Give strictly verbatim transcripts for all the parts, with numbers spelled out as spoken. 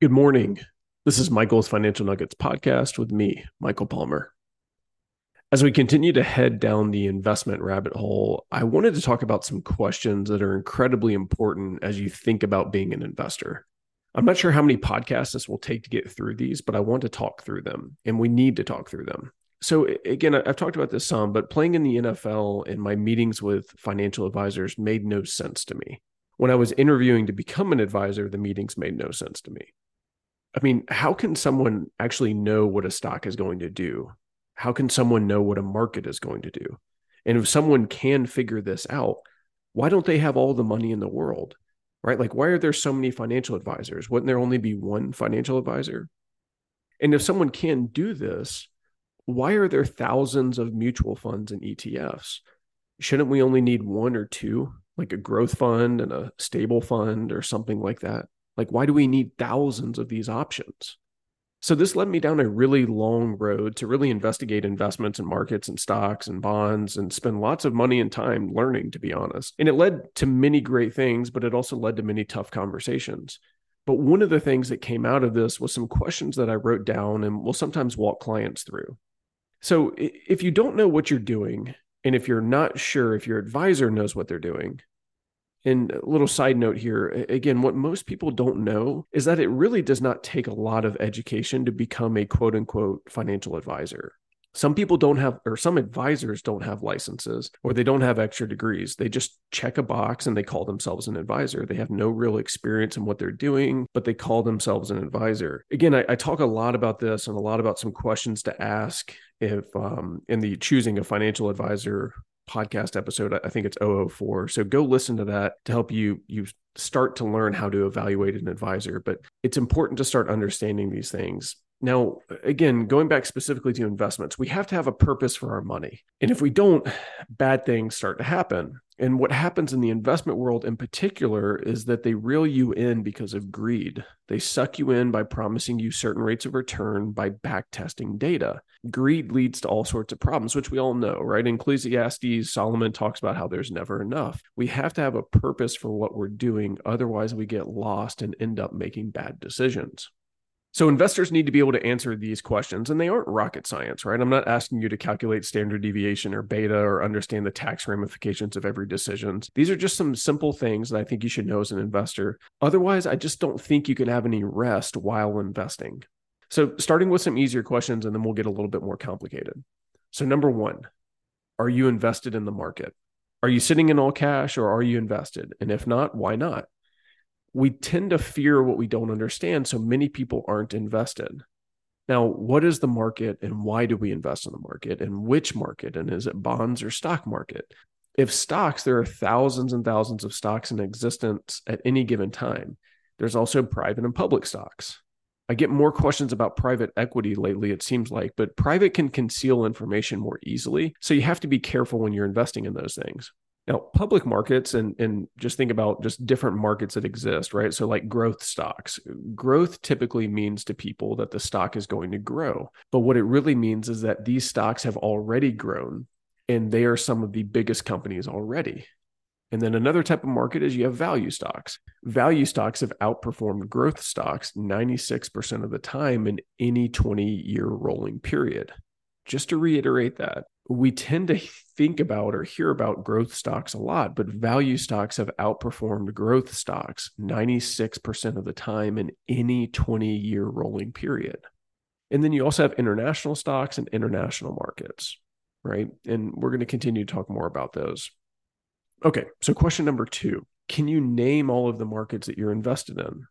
Good morning. This is Michael's Financial Nuggets podcast with me, Michael Palmer. As we continue to head down the investment rabbit hole, I wanted to talk about some questions that are incredibly important as you think about being an investor. I'm not sure how many podcasts this will take to get through these, but I want to talk through them, and we need to talk through them. So again, I've talked about this some, but playing in the N F L and my meetings with financial advisors made no sense to me. When I was interviewing to become an advisor, the meetings made no sense to me. I mean, how can someone actually know what a stock is going to do? How can someone know what a market is going to do? And if someone can figure this out, why don't they have all the money in the world, right? Like, why are there so many financial advisors? Wouldn't there only be one financial advisor? And if someone can do this, why are there thousands of mutual funds and E T Fs? Shouldn't we only need one or two, like a growth fund and a stable fund or something like that? Like, why do we need thousands of these options? So this led me down a really long road to really investigate investments and markets and stocks and bonds and spend lots of money and time learning, to be honest. And it led to many great things, but it also led to many tough conversations. But one of the things that came out of this was some questions that I wrote down and will sometimes walk clients through. So if you don't know what you're doing, and if you're not sure if your advisor knows what they're doing, and a little side note here, again, what most people don't know is that it really does not take a lot of education to become a quote unquote financial advisor. Some people don't have, or some advisors don't have licenses, or they don't have extra degrees. They just check a box and they call themselves an advisor. They have no real experience in what they're doing, but they call themselves an advisor. Again, I, I talk a lot about this and a lot about some questions to ask if um, in the Choosing a Financial Advisor podcast episode, I think it's oh oh four. So go listen to that to help you, you start to learn how to evaluate an advisor. But it's important to start understanding these things. Now, again, going back specifically to investments, we have to have a purpose for our money. And if we don't, bad things start to happen. And what happens in the investment world in particular is that they reel you in because of greed. They suck you in by promising you certain rates of return by backtesting data. Greed leads to all sorts of problems, which we all know, right? In Ecclesiastes, Solomon talks about how there's never enough. We have to have a purpose for what we're doing. Otherwise, we get lost and end up making bad decisions. So investors need to be able to answer these questions, and they aren't rocket science, right? I'm not asking you to calculate standard deviation or beta or understand the tax ramifications of every decision. These are just some simple things that I think you should know as an investor. Otherwise, I just don't think you can have any rest while investing. So starting with some easier questions, and then we'll get a little bit more complicated. So number one, are you invested in the market? Are you sitting in all cash or are you invested? And if not, why not? We tend to fear what we don't understand, so many people aren't invested. Now, what is the market and why do we invest in the market and which market? And is it bonds or stock market? If stocks, there are thousands and thousands of stocks in existence at any given time. There's also private and public stocks. I get more questions about private equity lately, it seems like, but private can conceal information more easily, so you have to be careful when you're investing in those things. Now, public markets, and, and just think about just different markets that exist, right? So like growth stocks, growth typically means to people that the stock is going to grow. But what it really means is that these stocks have already grown and they are some of the biggest companies already. And then another type of market is you have value stocks. Value stocks have outperformed growth stocks ninety-six percent of the time in any twenty-year rolling period. Just to reiterate that, we tend to think about or hear about growth stocks a lot, but value stocks have outperformed growth stocks ninety-six percent of the time in any twenty-year rolling period. And then you also have international stocks and international markets, right? And we're going to continue to talk more about those. Okay, so question number two, can you name all of the markets that you're invested in?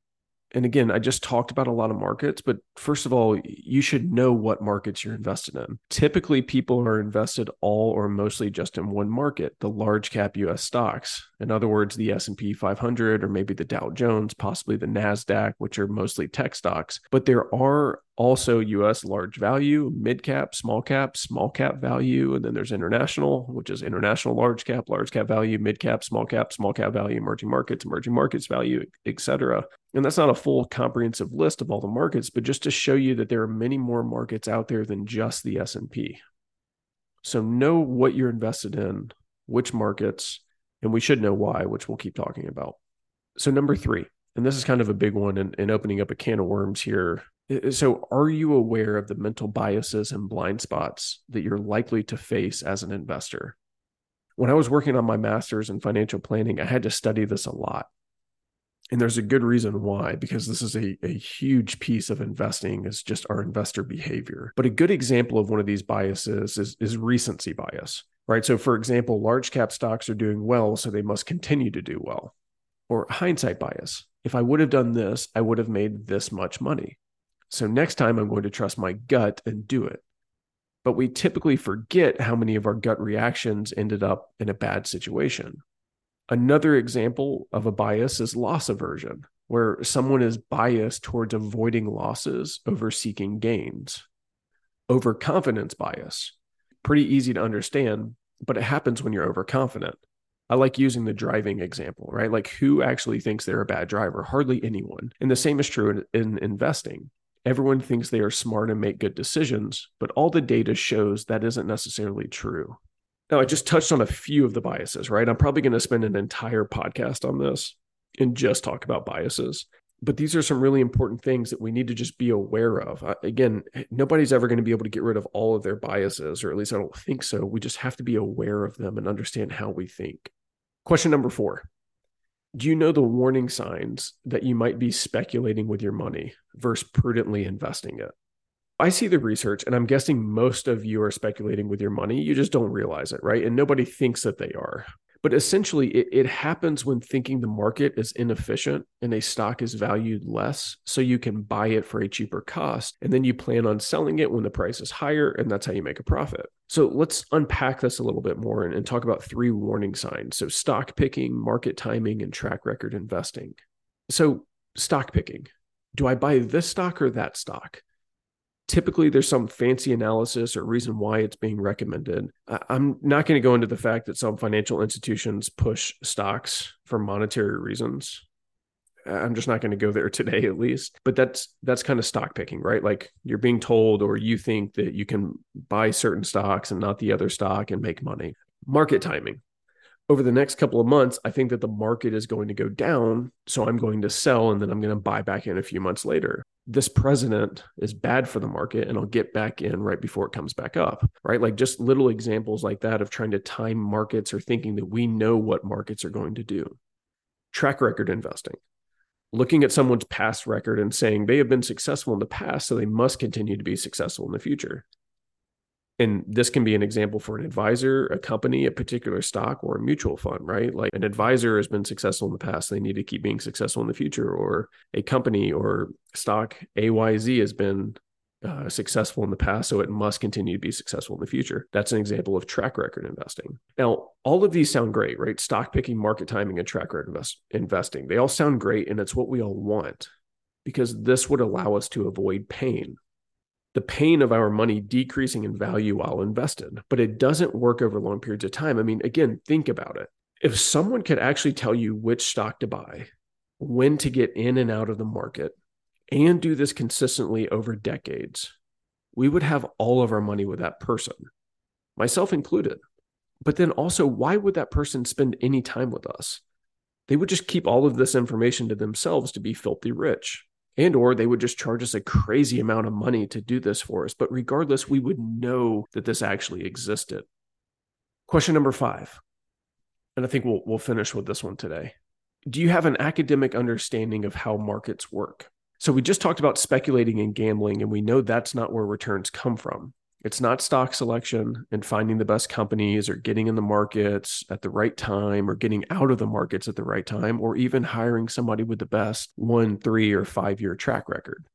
And again, I just talked about a lot of markets, but first of all, you should know what markets you're invested in. Typically, people are invested all or mostly just in one market, the large cap U S stocks. In other words, the S and P five hundred or maybe the Dow Jones, possibly the NASDAQ, which are mostly tech stocks. But there are also U S large value, mid cap, small cap, small cap value. And then there's international, which is international large cap, large cap value, mid cap, small cap, small cap value, emerging markets, emerging markets value, et cetera. And that's not a full comprehensive list of all the markets, but just to show you that there are many more markets out there than just the S and P. So know what you're invested in, which markets, and we should know why, which we'll keep talking about. So number three, and this is kind of a big one and, and opening up a can of worms here. So are you aware of the mental biases and blind spots that you're likely to face as an investor? When I was working on my master's in financial planning, I had to study this a lot. And there's a good reason why, because this is a, a huge piece of investing is just our investor behavior. But a good example of one of these biases is, is recency bias, right? So for example, large cap stocks are doing well, so they must continue to do well. Or hindsight bias. If I would have done this, I would have made this much money. So next time I'm going to trust my gut and do it. But we typically forget how many of our gut reactions ended up in a bad situation. Another example of a bias is loss aversion, where someone is biased towards avoiding losses over seeking gains. Overconfidence bias, pretty easy to understand, but it happens when you're overconfident. I like using the driving example, right? Like who actually thinks they're a bad driver? Hardly anyone. And the same is true in, in investing. Everyone thinks they are smart and make good decisions, but all the data shows that isn't necessarily true. Now, I just touched on a few of the biases, right? I'm probably going to spend an entire podcast on this and just talk about biases. But these are some really important things that we need to just be aware of. Again, nobody's ever going to be able to get rid of all of their biases, or at least I don't think so. We just have to be aware of them and understand how we think. Question number four. Do you know the warning signs that you might be speculating with your money versus prudently investing it? I see the research, and I'm guessing most of you are speculating with your money. You just don't realize it, right? And nobody thinks that they are. But essentially, it, it happens when thinking the market is inefficient and a stock is valued less, so you can buy it for a cheaper cost, and then you plan on selling it when the price is higher, and that's how you make a profit. So let's unpack this a little bit more and, and talk about three warning signs. So stock picking, market timing, and track record investing. So stock picking. Do I buy this stock or that stock? Typically, there's some fancy analysis or reason why it's being recommended. I'm not going to go into the fact that some financial institutions push stocks for monetary reasons. I'm just not going to go there today, at least. But that's that's kind of stock picking, right? Like you're being told or you think that you can buy certain stocks and not the other stock and make money. Market timing. Over the next couple of months, I think that the market is going to go down, so I'm going to sell and then I'm going to buy back in a few months later. This president is bad for the market and I'll get back in right before it comes back up, right? Like just little examples like that of trying to time markets or thinking that we know what markets are going to do. Track record investing. Looking at someone's past record and saying they have been successful in the past, so they must continue to be successful in the future. And this can be an example for an advisor, a company, a particular stock, or a mutual fund, right? Like an advisor has been successful in the past. They need to keep being successful in the future. Or a company or stock A Y Z has been uh, successful in the past, so it must continue to be successful in the future. That's an example of track record investing. Now, all of these sound great, right? Stock picking, market timing, and track record invest- investing. They all sound great, and it's what we all want because this would allow us to avoid pain. The pain of our money decreasing in value while invested, but it doesn't work over long periods of time. I mean, again, think about it. If someone could actually tell you which stock to buy, when to get in and out of the market, and do this consistently over decades, we would have all of our money with that person, myself included. But then also, why would that person spend any time with us? They would just keep all of this information to themselves to be filthy rich. And or they would just charge us a crazy amount of money to do this for us. But regardless, we would know that this actually existed. Question number five, and I think we'll we'll finish with this one today. Do you have an academic understanding of how markets work? So we just talked about speculating and gambling, and we know that's not where returns come from. It's not stock selection and finding the best companies or getting in the markets at the right time or getting out of the markets at the right time or even hiring somebody with the best one, three, or five-year track record.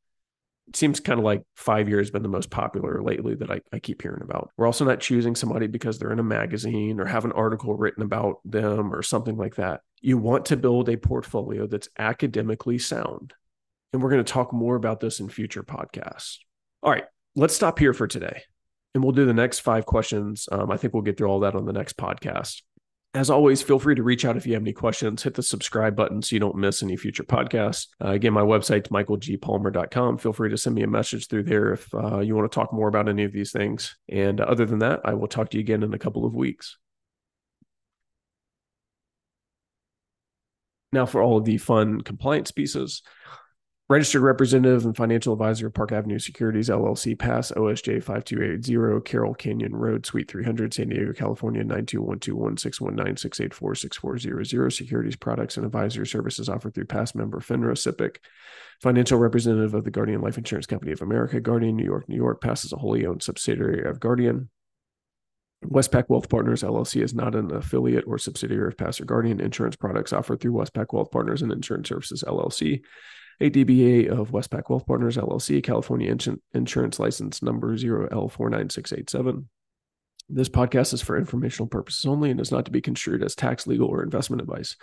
It seems kind of like five-year has been the most popular lately that I, I keep hearing about. We're also not choosing somebody because they're in a magazine or have an article written about them or something like that. You want to build a portfolio that's academically sound. And we're going to talk more about this in future podcasts. All right, let's stop here for today. And we'll do the next five questions. Um, I think we'll get through all that on the next podcast. As always, feel free to reach out if you have any questions. Hit the subscribe button so you don't miss any future podcasts. Uh, again, my website's michael g palmer dot com. Feel free to send me a message through there if uh, you want to talk more about any of these things. And other than that, I will talk to you again in a couple of weeks. Now for all of the fun compliance pieces, registered representative and financial advisor of Park Avenue Securities, L L C, PASS, O S J five two eight zero, Carroll Canyon Road, Suite three hundred, San Diego, California, nine two one two one six one nine six eight four six four zero zero. Securities products and advisory services offered through PASS member FINRA, S I P C. Financial representative of the Guardian Life Insurance Company of America, Guardian, New York, New York. PASS is a wholly owned subsidiary of Guardian. Westpac Wealth Partners, L L C is not an affiliate or subsidiary of PASS or Guardian. Insurance products offered through Westpac Wealth Partners and Insurance Services, L L C. A D B A of Westpac Wealth Partners, L L C, California Insu- Insurance License Number zero L four nine six eight seven. This podcast is for informational purposes only and is not to be construed as tax, legal, or investment advice.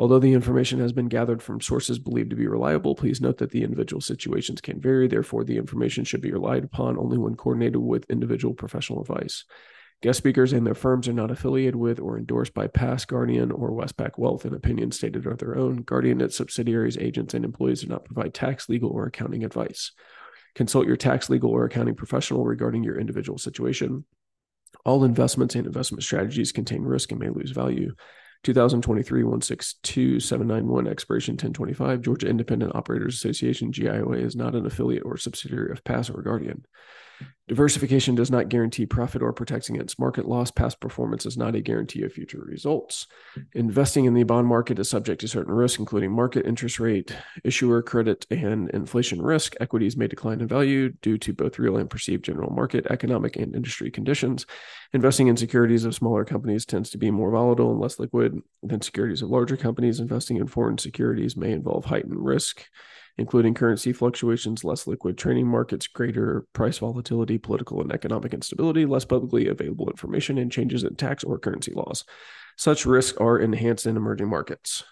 Although the information has been gathered from sources believed to be reliable, please note that the individual situations can vary. Therefore, the information should be relied upon only when coordinated with individual professional advice. Guest speakers and their firms are not affiliated with or endorsed by PASS, Guardian, or Westpac Wealth, and opinions stated are their own. Guardian, its subsidiaries, agents, and employees do not provide tax, legal, or accounting advice. Consult your tax, legal, or accounting professional regarding your individual situation. All investments and investment strategies contain risk and may lose value. two thousand twenty-three one six two seven nine one, expiration ten twenty-five. Georgia Independent Operators Association, G I O A, is not an affiliate or subsidiary of PASS or Guardian. Diversification does not guarantee profit or protects against market loss. Past performance is not a guarantee of future results. Investing in the bond market is subject to certain risks, including market interest rate, issuer credit, and inflation risk. Equities may decline in value due to both real and perceived general market, economic, and industry conditions. Investing in securities of smaller companies tends to be more volatile and less liquid than securities of larger companies. Investing in foreign securities may involve heightened risk, including currency fluctuations, less liquid trading markets, greater price volatility, political and economic instability, less publicly available information, and changes in tax or currency laws. Such risks are enhanced in emerging markets.